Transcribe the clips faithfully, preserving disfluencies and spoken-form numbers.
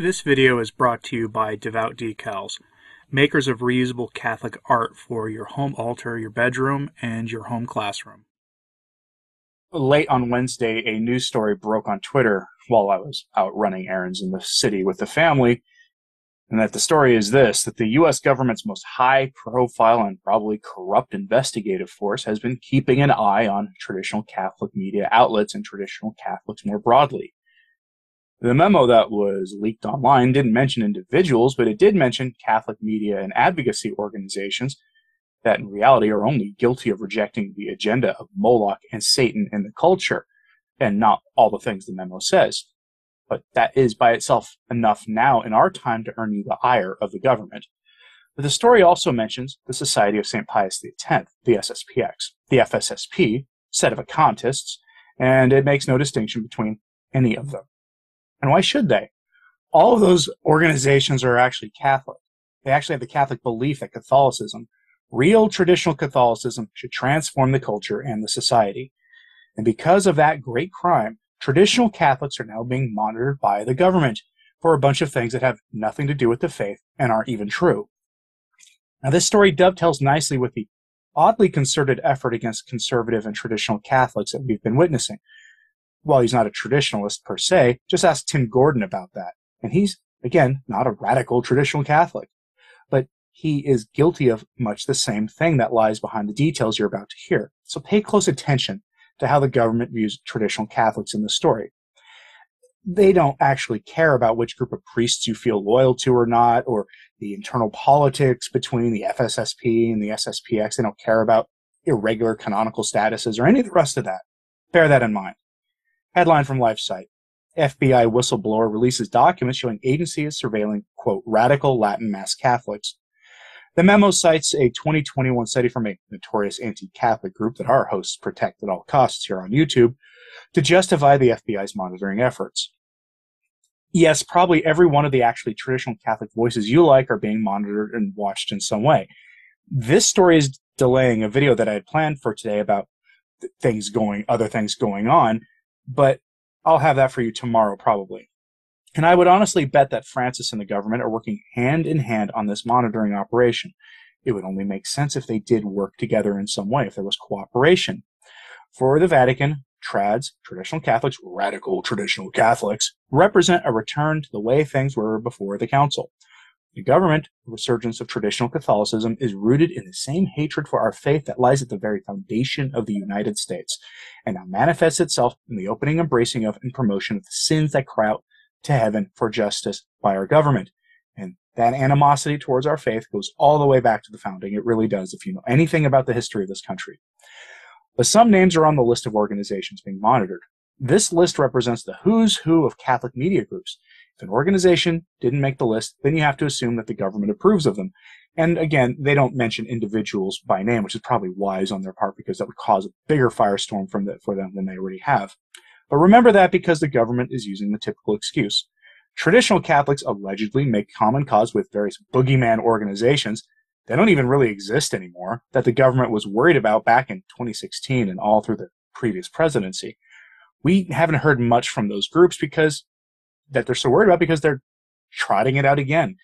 This video is brought to you by Devout Decals, makers of reusable Catholic art for your home altar, your bedroom, and your home classroom. Late on Wednesday, a news story broke on Twitter while I was out running errands in the city with the family, and that the story is this, that the U S government's most high-profile and probably corrupt investigative force has been keeping an eye on traditional Catholic media outlets and traditional Catholics more broadly. The memo that was leaked online didn't mention individuals, but it did mention Catholic media and advocacy organizations that in reality are only guilty of rejecting the agenda of Moloch and Satan in the culture, and not all the things the memo says. But that is by itself enough now in our time to earn you the ire of the government. But the story also mentions the Society of Saint Pius X, the S S P X, the F S S P, set of Occultists, and it makes no distinction between any of them. And why should they? All of those organizations are actually Catholic. They actually have the Catholic belief that Catholicism, real traditional Catholicism, should transform the culture and the society. And because of that great crime, traditional Catholics are now being monitored by the government for a bunch of things that have nothing to do with the faith and aren't even true. Now, this story dovetails nicely with the oddly concerted effort against conservative and traditional Catholics that we've been witnessing. While he's not a traditionalist per se, just ask Tim Gordon about that. And he's, again, not a radical traditional Catholic. But he is guilty of much the same thing that lies behind the details you're about to hear. So pay close attention to how the government views traditional Catholics in the story. They don't actually care about which group of priests you feel loyal to or not, or the internal politics between the F S S P and the S S P X. They don't care about irregular canonical statuses or any of the rest of that. Bear that in mind. Headline from LifeSite, F B I whistleblower releases documents showing agency is surveilling, quote, radical Latin mass Catholics. The memo cites a twenty twenty-one study from a notorious anti-Catholic group that our hosts protect at all costs here on YouTube to justify the F B I's monitoring efforts. Yes, probably every one of the actually traditional Catholic voices you like are being monitored and watched in some way. This story is delaying a video that I had planned for today about things going, other things going on. But I'll have that for you tomorrow, probably. And I would honestly bet that Francis and the government are working hand in hand on this monitoring operation. It would only make sense if they did work together in some way, if there was cooperation. For the Vatican, trads, traditional Catholics, radical traditional Catholics, represent a return to the way things were before the Council. The government, the resurgence of traditional Catholicism, is rooted in the same hatred for our faith that lies at the very foundation of the United States, and now manifests itself in the opening embracing of and promotion of the sins that cry out to heaven for justice by our government. And that animosity towards our faith goes all the way back to the founding. It really does, if you know anything about the history of this country. But some names are on the list of organizations being monitored. This list represents the who's who of Catholic media groups. If an organization didn't make the list, then you have to assume that the government approves of them. And again, they don't mention individuals by name, which is probably wise on their part because that would cause a bigger firestorm from the, for them than they already have. But remember that because the government is using the typical excuse. Traditional Catholics allegedly make common cause with various boogeyman organizations that don't even really exist anymore, that the government was worried about back in twenty sixteen and all through the previous presidency. We haven't heard much from those groups because that they're so worried about because they're trotting it out again.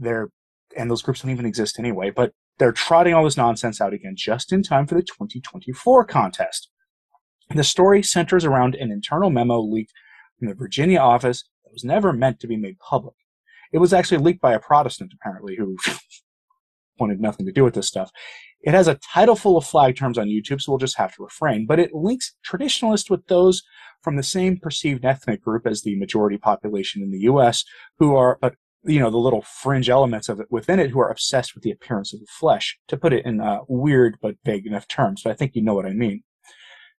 They're, and those groups don't even exist anyway, but they're trotting all this nonsense out again just in time for the twenty twenty-four contest. And the story centers around an internal memo leaked from the Virginia office that was never meant to be made public. It was actually leaked by a Protestant, apparently, who wanted nothing to do with this stuff. It has a title full of flag terms on YouTube, so we'll just have to refrain. But it links traditionalists with those from the same perceived ethnic group as the majority population in the U S, who are, uh, you know, the little fringe elements of it within it who are obsessed with the appearance of the flesh, to put it in uh, weird but vague enough terms. But I think you know what I mean.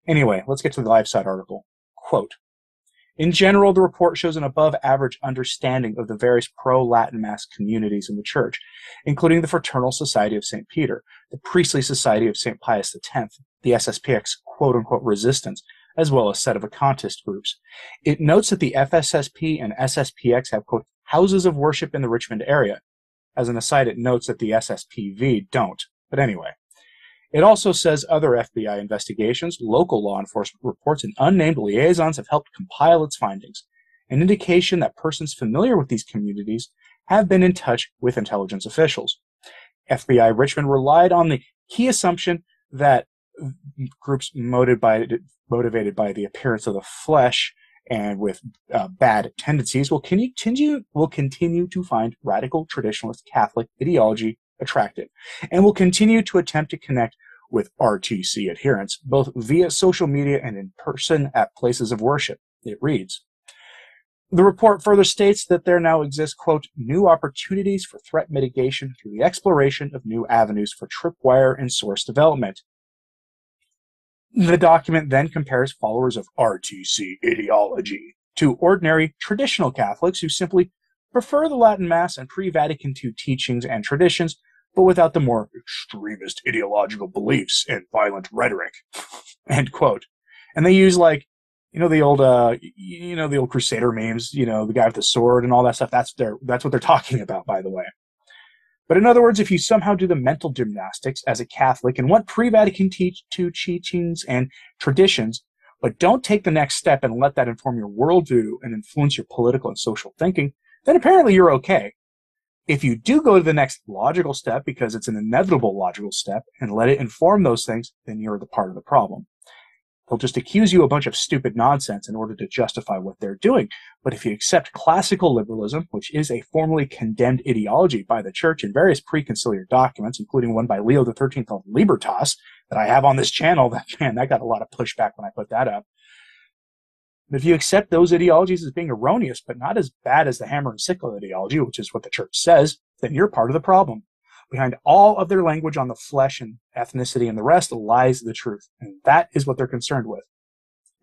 Anyway, let's get to the LifeSite article. Quote, in general, the report shows an above-average understanding of the various pro-Latin Mass communities in the Church, including the Fraternal Society of Saint Peter, the Priestly Society of Saint Pius X, the S S P X quote-unquote resistance, as well as set of Occultist groups. It notes that the F S S P and S S P X have, quote, houses of worship in the Richmond area. As an aside, it notes that the S S P V don't, but anyway. It also says other F B I investigations, local law enforcement reports, and unnamed liaisons have helped compile its findings. an indication that persons familiar with these communities have been in touch with intelligence officials. F B I Richmond relied on the key assumption that groups motivated by, motivated by the appearance of the flesh and with uh, bad tendencies will continue, will continue to find radical traditionalist Catholic ideology attractive, and will continue to attempt to connect with R T C adherents, both via social media and in person at places of worship. It reads, the report further states that there now exist, quote, new opportunities for threat mitigation through the exploration of new avenues for tripwire and source development. The document then compares followers of R T C ideology to ordinary traditional Catholics who simply prefer the Latin Mass and pre-Vatican two teachings and traditions, but without the more extremist ideological beliefs and violent rhetoric, end quote. And they use, like, you know, the old, uh, you know, the old Crusader memes, you know, the guy with the sword and all that stuff. That's their, that's what they're talking about, by the way. But in other words, if you somehow do the mental gymnastics as a Catholic and want pre-Vatican two teachings and traditions, but don't take the next step and let that inform your worldview and influence your political and social thinking, then apparently you're okay. If you do go to the next logical step, because it's an inevitable logical step, and let it inform those things, then you're the part of the problem. They'll just accuse you of a bunch of stupid nonsense in order to justify what they're doing. But if you accept classical liberalism, which is a formally condemned ideology by the Church in various preconciliar documents, including one by Leo the thirteenth called Libertas, that I have on this channel, that, man, that got a lot of pushback when I put that up. If you accept those ideologies as being erroneous, but not as bad as the hammer and sickle ideology, which is what the Church says, then you're part of the problem. Behind all of their language on the flesh and ethnicity and the rest lies the truth. And that is what they're concerned with.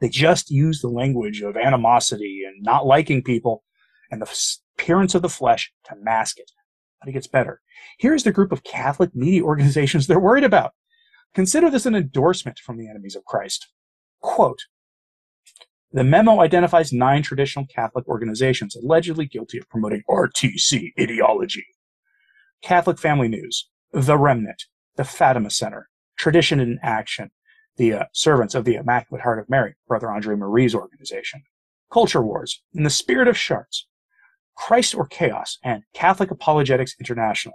They just use the language of animosity and not liking people and the appearance of the flesh to mask it. But it gets better. Here's the group of Catholic media organizations they're worried about. Consider this an endorsement from the enemies of Christ. Quote, the memo identifies nine traditional Catholic organizations allegedly guilty of promoting R T C ideology. Catholic Family News, The Remnant, The Fatima Center, Tradition in Action, the uh, Servants of the Immaculate Heart of Mary, Brother Andre Marie's organization, Culture Wars, In the Spirit of Chartres, Christ or Chaos, and Catholic Apologetics International.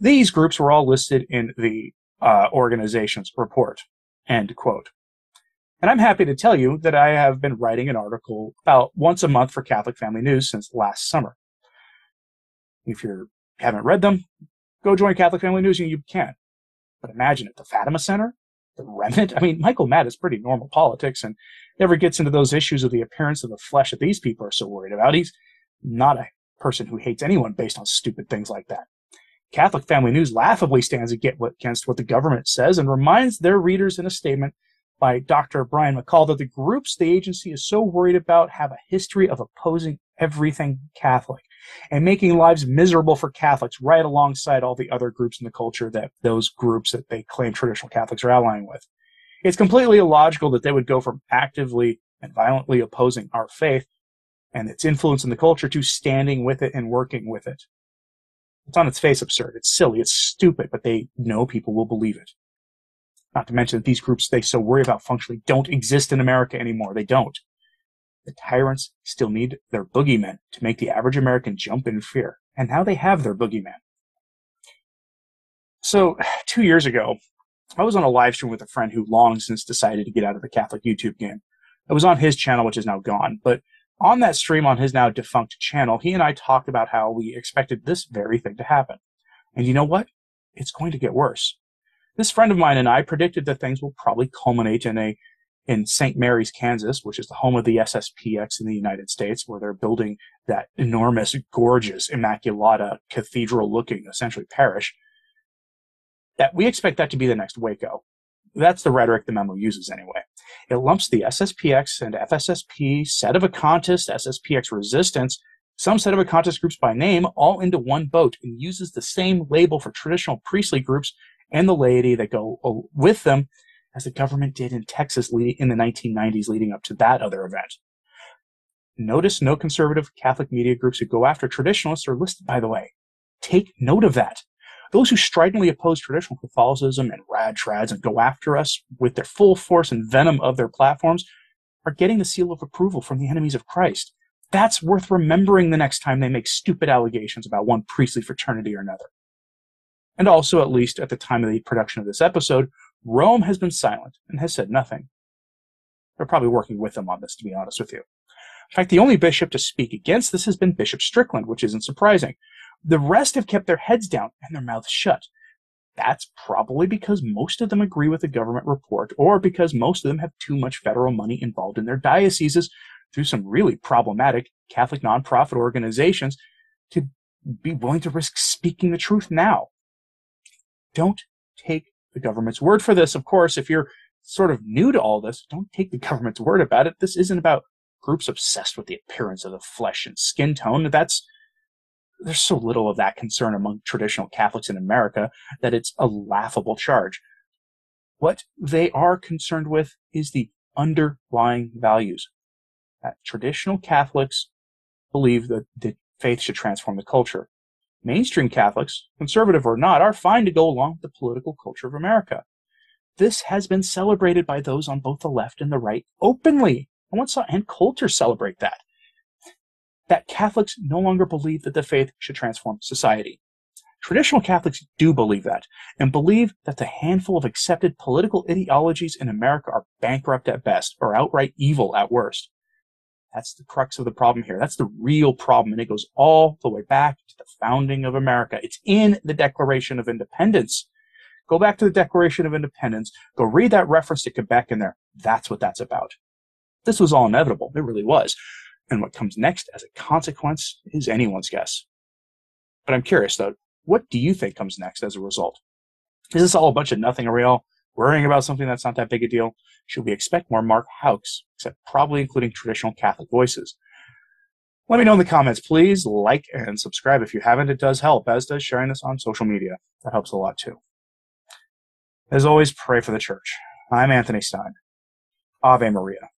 These groups were all listed in the uh, organization's report, end quote. And I'm happy to tell you that I have been writing an article about once a month for Catholic Family News since last summer. If you haven't read them, go join Catholic Family News and you can. But imagine it, the Fatima Center, the Remnant. I mean, Michael Matt is pretty normal politics and never gets into those issues of the appearance of the flesh that these people are so worried about. He's not a person who hates anyone based on stupid things like that. Catholic Family News laughably stands against what the government says and reminds their readers in a statement by Doctor Brian McCall that the groups the agency is so worried about have a history of opposing everything Catholic and making lives miserable for Catholics right alongside all the other groups in the culture that those groups that they claim traditional Catholics are allying with. It's completely illogical that they would go from actively and violently opposing our faith and its influence in the culture to standing with it and working with it. It's on its face absurd. It's silly. It's stupid, but they know people will believe it. Not to mention that these groups they so worry about functionally don't exist in America anymore. They don't. The tyrants still need their boogeymen to make the average American jump in fear. And now they have their boogeyman. So two years ago, I was on a live stream with a friend who long since decided to get out of the Catholic YouTube game. I was on his channel, which is now gone. But on that stream on his now defunct channel, he and I talked about how we expected this very thing to happen. And you know what? It's going to get worse. This friend of mine and I predicted that things will probably culminate in a in Saint Mary's, Kansas, which is the home of the S S P X in the United States, where they're building that enormous, gorgeous, Immaculata cathedral-looking, essentially, parish, that we expect that to be the next Waco. That's the rhetoric the memo uses, anyway. It lumps the S S P X and F S S P, set of a contest, S S P X resistance, some set of a contest groups by name, all into one boat, and uses the same label for traditional priestly groups and the laity that go with them as the government did in Texas in the nineteen nineties leading up to that other event. Notice no conservative Catholic media groups who go after traditionalists are listed, by the way. Take note of that. Those who stridently oppose traditional Catholicism and rad trads and go after us with their full force and venom of their platforms are getting the seal of approval from the enemies of Christ. that's worth remembering the next time they make stupid allegations about one priestly fraternity or another. And also, at least at the time of the production of this episode, Rome has been silent and has said nothing. They're probably working with them on this, to be honest with you. In fact, the only bishop to speak against this has been Bishop Strickland, which isn't surprising. The rest have kept their heads down and their mouths shut. That's probably because most of them agree with the government report, or because most of them have too much federal money involved in their dioceses through some really problematic Catholic nonprofit organizations to be willing to risk speaking the truth now. Don't take the government's word for this. Of course, if you're sort of new to all this, don't take the government's word about it. This isn't about groups obsessed with the appearance of the flesh and skin tone. That's There's so little of that concern among traditional Catholics in America that it's a laughable charge. What they are concerned with is the underlying values. That traditional Catholics believe that the faith should transform the culture. Mainstream Catholics, conservative or not, are fine to go along with the political culture of America. This has been celebrated by those on both the left and the right openly. I once saw Ann Coulter celebrate that. That Catholics no longer believe that the faith should transform society. Traditional Catholics do believe that, and believe that the handful of accepted political ideologies in America are bankrupt at best, or outright evil at worst. That's the crux of the problem here. That's the real problem, and it goes all the way back to the founding of America. It's in the Declaration of Independence. Go back to the Declaration of Independence. Go read that reference to Quebec in there. That's what that's about. This was all inevitable. It really was. And what comes next as a consequence is anyone's guess. But I'm curious, though, what do you think comes next as a result? Is this all a bunch of nothing, real? Worrying about something that's not that big a deal? Should we expect more Mark Houcks, except probably including traditional Catholic voices? Let me know in the comments, please. Like and subscribe if you haven't. It does help, as does sharing this on social media. That helps a lot, too. As always, pray for the Church. I'm Anthony Stein. Ave Maria.